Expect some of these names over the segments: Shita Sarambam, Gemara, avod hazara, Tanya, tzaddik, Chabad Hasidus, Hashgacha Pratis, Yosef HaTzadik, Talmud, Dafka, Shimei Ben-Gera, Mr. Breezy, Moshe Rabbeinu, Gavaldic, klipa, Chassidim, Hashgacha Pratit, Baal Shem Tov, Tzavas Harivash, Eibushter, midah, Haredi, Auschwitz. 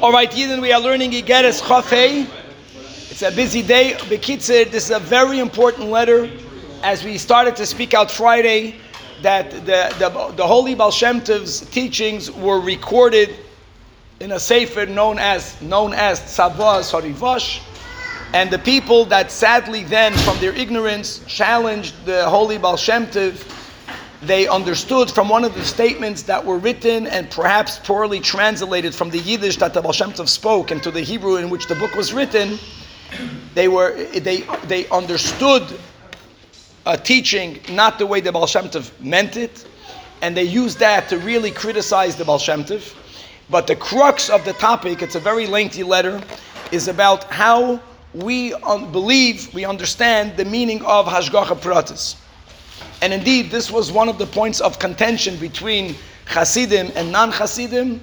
All right, Yidden, we are learning Igeres Chafei. It's a busy day. Bekitzer, this is a very important letter. As we started to speak out Friday, that the Holy Baal Shem Tov's teachings were recorded in a sefer known as Tzavas Harivash, and the people that sadly then, from their ignorance, challenged the Holy Baal Shem Tov, they understood from one of the statements that were written and perhaps poorly translated from the Yiddish that the Baal Shem Tov spoke into the Hebrew in which the book was written, they understood a teaching not the way the Baal Shem Tov meant it, and they used that to really criticize the Baal Shem Tov. But the crux of the topic, it's a very lengthy letter, is about how we believe, we understand the meaning of Hashgacha Pratis. And indeed, this was one of the points of contention between Chassidim and non-Chassidim,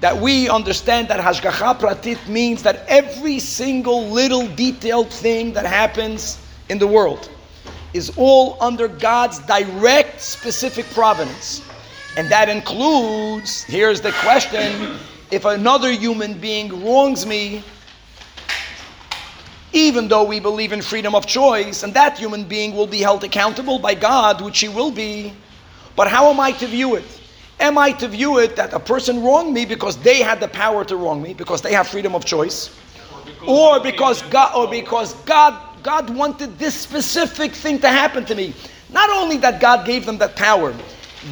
that we understand that Hashgacha Pratit means that every single little detailed thing that happens in the world is all under God's direct, specific providence. And that includes, here's the question, if another human being wrongs me, even though we believe in freedom of choice, and that human being will be held accountable by God, which he will be, but how am I to view it? Am I to view it that a person wronged me because they had the power to wrong me, because they have freedom of choice, or because God wanted this specific thing to happen to me? Not only that God gave them that power,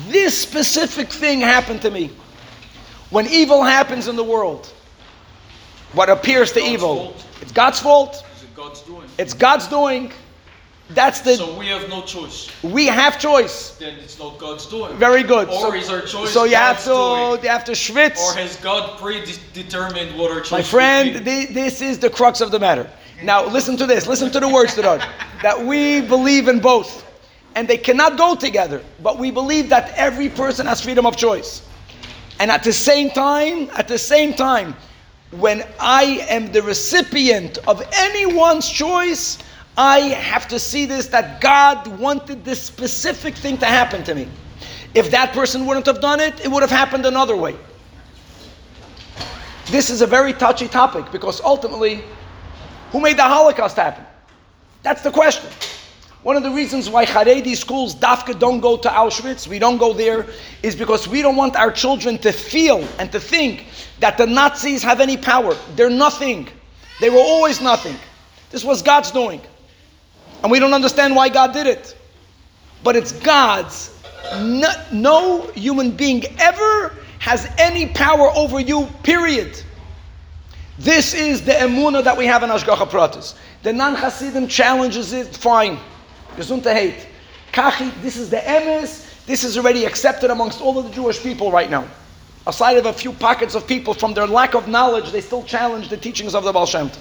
this specific thing happened to me. When evil happens in the world, what appears to evil, it's God's fault. It's God's doing. So we have no choice. We have choice. Then it's not God's doing. Very good. Or is our choice? So you have to schwitz. Or has God predetermined what our choice is? My friend, this is the crux of the matter. Now listen to this. Listen to the words to that we believe in both, and they cannot go together. But we believe that every person has freedom of choice, and at the same time, when I am the recipient of anyone's choice, I have to see this that God wanted this specific thing to happen to me. If that person wouldn't have done it, it would have happened another way. This is a very touchy topic because ultimately, who made the Holocaust happen? That's the question. One of the reasons why Haredi schools, Dafka, don't go to Auschwitz, we don't go there, is because we don't want our children to feel and to think that the Nazis have any power. They're nothing. They were always nothing. This was God's doing. And we don't understand why God did it. But it's God's. No human being ever has any power over you, period. This is the emuna that we have in Hashgacha Pratis. The non-Chassidim challenges it, fine. Gesundheit hate. Kachi, this is the Emes. This is already accepted amongst all of the Jewish people right now. Aside of a few pockets of people, from their lack of knowledge, they still challenge the teachings of the Baal Shem Tov.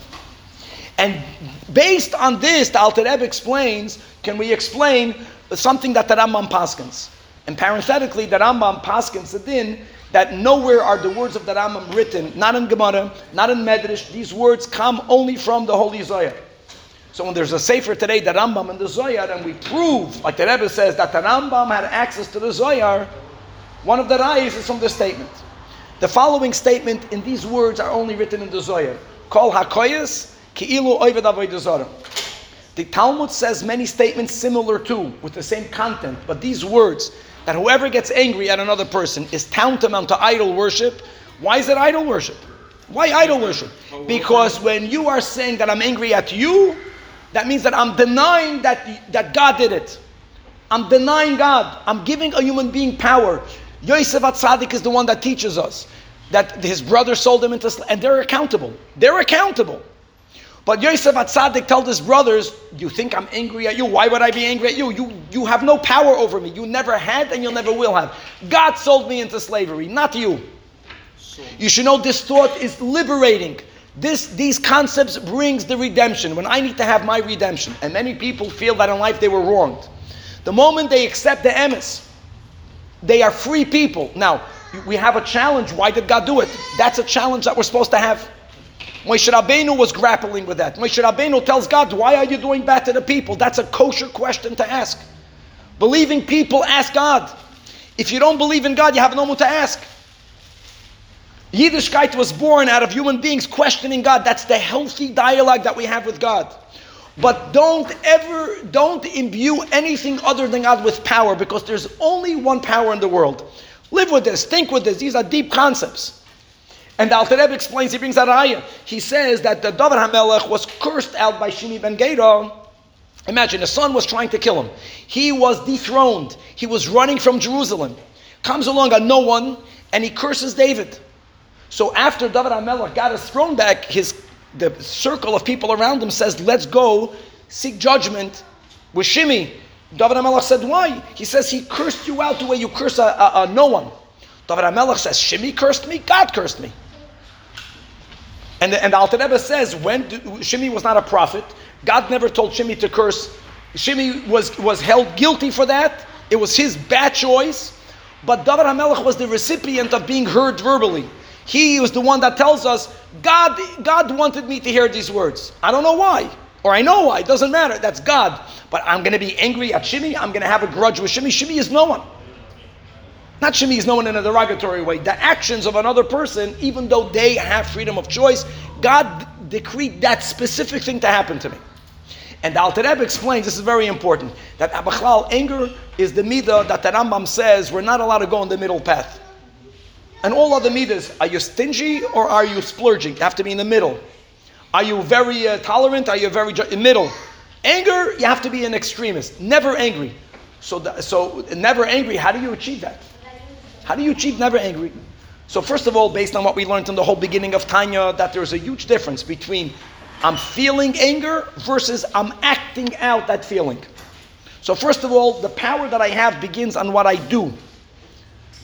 And based on this, the Alter Rebbe explains, can we explain something that the Rambam paskins? And parenthetically, the Rambam paskins it in that nowhere are the words of the Rambam written, not in Gemara, not in Medrash. These words come only from the Holy Zohar. So when there's a sefer today, the Rambam and the Zohar, and we prove, like the Rebbe says, that the Rambam had access to the Zohar, one of the rayas is from this statement. The following statement in these words are only written in the Zohar. Kol hakoyes ki'ilu oived avodah zarah. The Talmud says many statements similar to, with the same content, but these words, that whoever gets angry at another person is tantamount to idol worship. Why is it idol worship? Why idol worship? Because when you are saying that I'm angry at you, that means that I'm denying that God did it. I'm denying God. I'm giving a human being power. Yosef HaTzadik is the one that teaches us that his brother sold him into slavery, and they're accountable. They're accountable. But Yosef HaTzadik told his brothers, you think I'm angry at you? Why would I be angry at you? You have no power over me. You never had and you never will have. God sold me into slavery, not you. You should know this thought is liberating. These concepts brings the redemption. When I need to have my redemption, and many people feel that in life they were wronged, the moment they accept the emes, they are free people. Now, we have a challenge. Why did God do it? That's a challenge that we're supposed to have. Moshe Rabbeinu was grappling with that. Moshe Rabbeinu tells God, why are you doing bad to the people? That's a kosher question to ask. Believing people, ask God. If you don't believe in God, you have no one to ask. Yiddishkeit was born out of human beings questioning God. That's the healthy dialogue that we have with God. But don't imbue anything other than God with power, because there's only one power in the world. Live with this, think with this. These are deep concepts. And the Alter Rebbe explains, he brings out ayah. He says that the Dovid HaMelech was cursed out by Shimei Ben-Gera. Imagine, his son was trying to kill him. He was dethroned. He was running from Jerusalem. Comes along a no one, and he curses David. So after Dovid HaMelech got his throne back, the circle of people around him says, let's go seek judgment with Shimei. Dovid HaMelech said, why? He says, he cursed you out the way you curse a no one. Dovid HaMelech says, Shimei cursed me, God cursed me. And the Alter Rebbe says, Shimei was not a prophet. God never told Shimei to curse. Shimei was held guilty for that. It was his bad choice. But Dovid HaMelech was the recipient of being heard verbally. He was the one that tells us, God wanted me to hear these words. I don't know why, or I know why, it doesn't matter, that's God. But I'm going to be angry at Shimei, I'm going to have a grudge with Shimei. Shimei is no one. Not Shimei is no one in a derogatory way. The actions of another person, even though they have freedom of choice, God decreed that specific thing to happen to me. And the Alter Rebbe explains, this is very important, that Abachlal, anger is the midah that the Rambam says we're not allowed to go in the middle path. And all other midas, are you stingy or are you splurging? You have to be in the middle. Are you very tolerant? Are you very middle? Anger, you have to be an extremist. Never angry. So never angry, how do you achieve that? How do you achieve never angry? So first of all, based on what we learned in the whole beginning of Tanya, that there's a huge difference between I'm feeling anger versus I'm acting out that feeling. So first of all, the power that I have begins on what I do.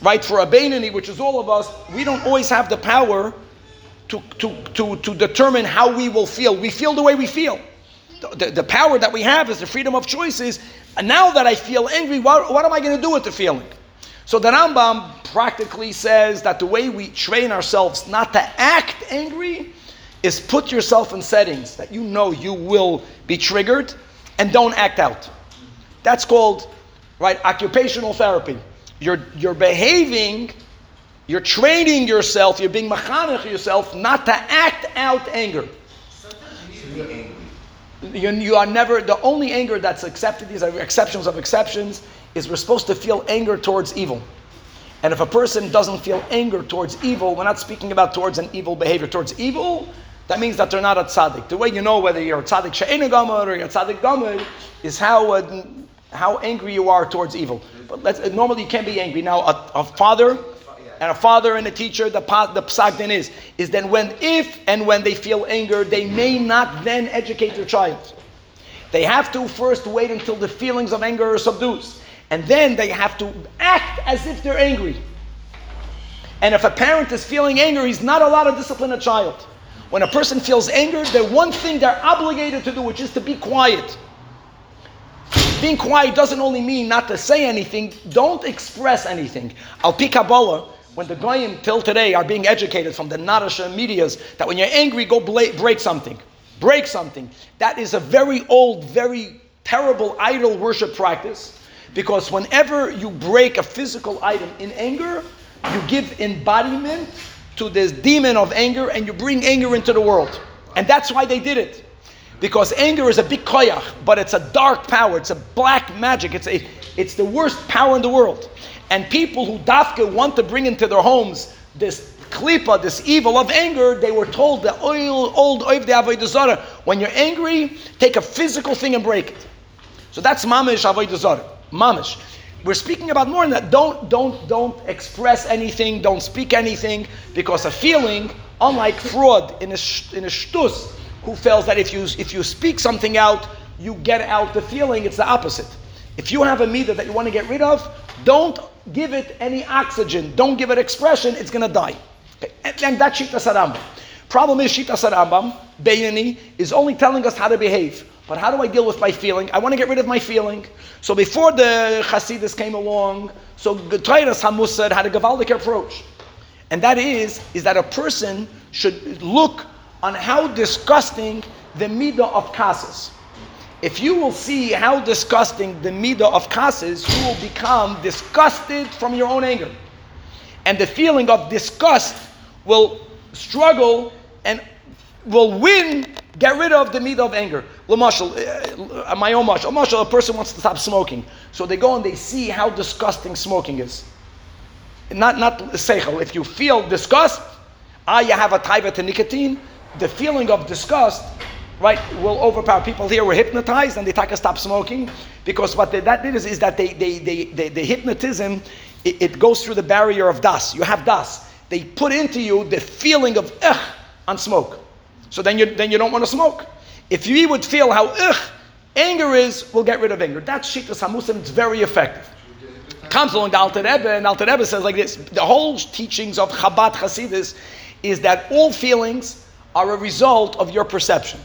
Right, for a Beinani, which is all of us, we don't always have the power to determine how we will feel. We feel the way we feel. The power that we have is the freedom of choices. And now that I feel angry, what am I going to do with the feeling? So the Rambam practically says that the way we train ourselves not to act angry is put yourself in settings that you know you will be triggered and don't act out. That's called, right, occupational therapy. You're behaving, you're training yourself, you're being machanech yourself not to act out anger. You are never, the only anger that's accepted, these are exceptions of exceptions, is we're supposed to feel anger towards evil. And if a person doesn't feel anger towards evil, we're not speaking about towards an evil behavior. Towards evil, that means that they're not a tzaddik. The way you know whether you're a tzaddik she'ena gamer or you're a tzaddik gamer is how angry you are towards evil. But normally you can't be angry. Now a father and a teacher, the psak din is then when they feel anger, they may not then educate their child. They have to first wait until the feelings of anger are subdued. And then they have to act as if they're angry. And if a parent is feeling anger, he's not allowed to discipline a child. When a person feels anger, the one thing they're obligated to do, which is to be quiet. Being quiet doesn't only mean not to say anything, don't express anything. Al pi Kabbalah, when the goyim till today are being educated from the Narasha medias, that when you're angry, go break something. Break something. That is a very old, very terrible idol worship practice, because whenever you break a physical item in anger, you give embodiment to this demon of anger and you bring anger into the world. And that's why they did it. Because anger is a big koyach, but it's a dark power, it's a black magic, it's the worst power in the world. And people who dafka want to bring into their homes this klipa, this evil of anger, they were told the old oiv de avod hazara. When you're angry, take a physical thing and break it. So that's mamish avod hazara. Mamish. We're speaking about more than that. Don't express anything, don't speak anything, because a feeling, unlike fraud in a shtus, who feels that if you speak something out, you get out the feeling, it's the opposite. If you have a midah that you want to get rid of, don't give it any oxygen, don't give it expression, it's going to die. Okay. And that's Shita Sarambam. Problem is Shita Sarambam, Beinani, is only telling us how to behave. But how do I deal with my feeling? I want to get rid of my feeling. So before the Chassidim came along, so G'tayras HaMusar had a Gavaldic approach. And that is that a person should look on how disgusting the midah of kases. If you will see how disgusting the midah of kases, you will become disgusted from your own anger. And the feeling of disgust will struggle and will win, get rid of the midah of anger. L'mashal, my own mashal. Mashal, a person wants to stop smoking. So they go and they see how disgusting smoking is. Not seichel. If you feel disgust, you have a taiva to nicotine. The feeling of disgust, right, will overpower. People here were hypnotized and they try to stop smoking because what that did is that the hypnotism, it goes through the barrier of das. You have das. They put into you the feeling of ugh on smoke. So then you don't want to smoke. If you would feel how anger is, we'll get rid of anger. That's Shita Sarambam. It's very effective. Comes along the Alter Rebbe, and Alter Rebbe says like this: the whole teachings of Chabad Hasidus is that all feelings are a result of your perception.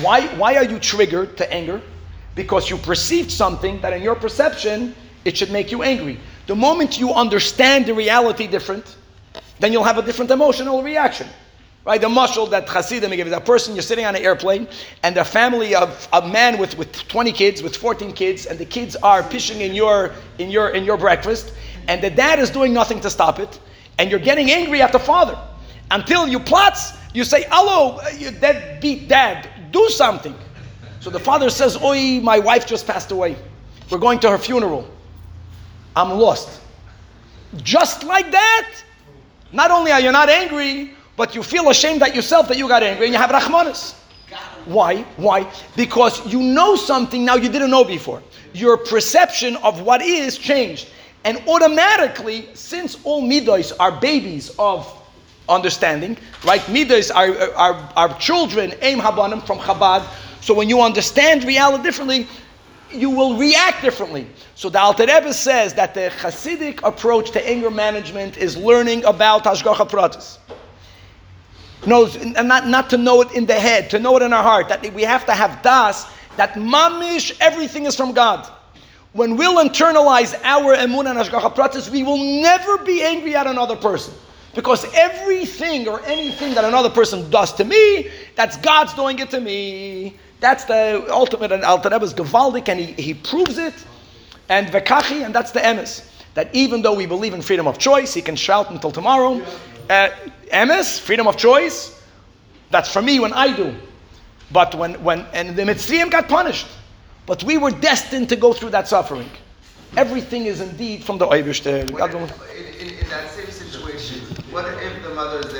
Why are you triggered to anger? Because you perceived something that in your perception it should make you angry. The moment you understand the reality different, then you'll have a different emotional reaction. Right, the mashal that Chassidim gives, a person, you're sitting on an airplane, and a family of a man with 20 kids, with 14 kids, and the kids are pishing in your breakfast, and the dad is doing nothing to stop it, and you're getting angry at the father, until you plots, you say, "Hello, you deadbeat dad, do something." So the father says, "Oi, my wife just passed away. We're going to her funeral. I'm lost." Just like that, not only are you not angry, but you feel ashamed at yourself that you got angry and you have rachmanis. Why? Because you know something now you didn't know before. Your perception of what is changed. And automatically, since all midos are babies of understanding, right? Midos are children, aim habanim from Chabad. So when you understand reality differently, you will react differently. So the Alter Rebbe says that the Hasidic approach to anger management is learning about Hashgacha Pratis. Knows, and not to know it in the head, to know it in our heart, that we have to have das, that mamish, everything is from God. When we'll internalize our emuna and Hashgacha Pratis, we will never be angry at another person. Because everything or anything that another person does to me, that's God's doing it to me. That's the ultimate, and Alter Rebbe is Gavaldic, and he proves it, and Vekachi, and that's the Emes. That even though we believe in freedom of choice, he can shout until tomorrow, Emes, freedom of choice, that's for me when I do. But when the Mitzriim got punished, but we were destined to go through that suffering. Everything is indeed from the Eibushter. In that same situation, what if the mother is there?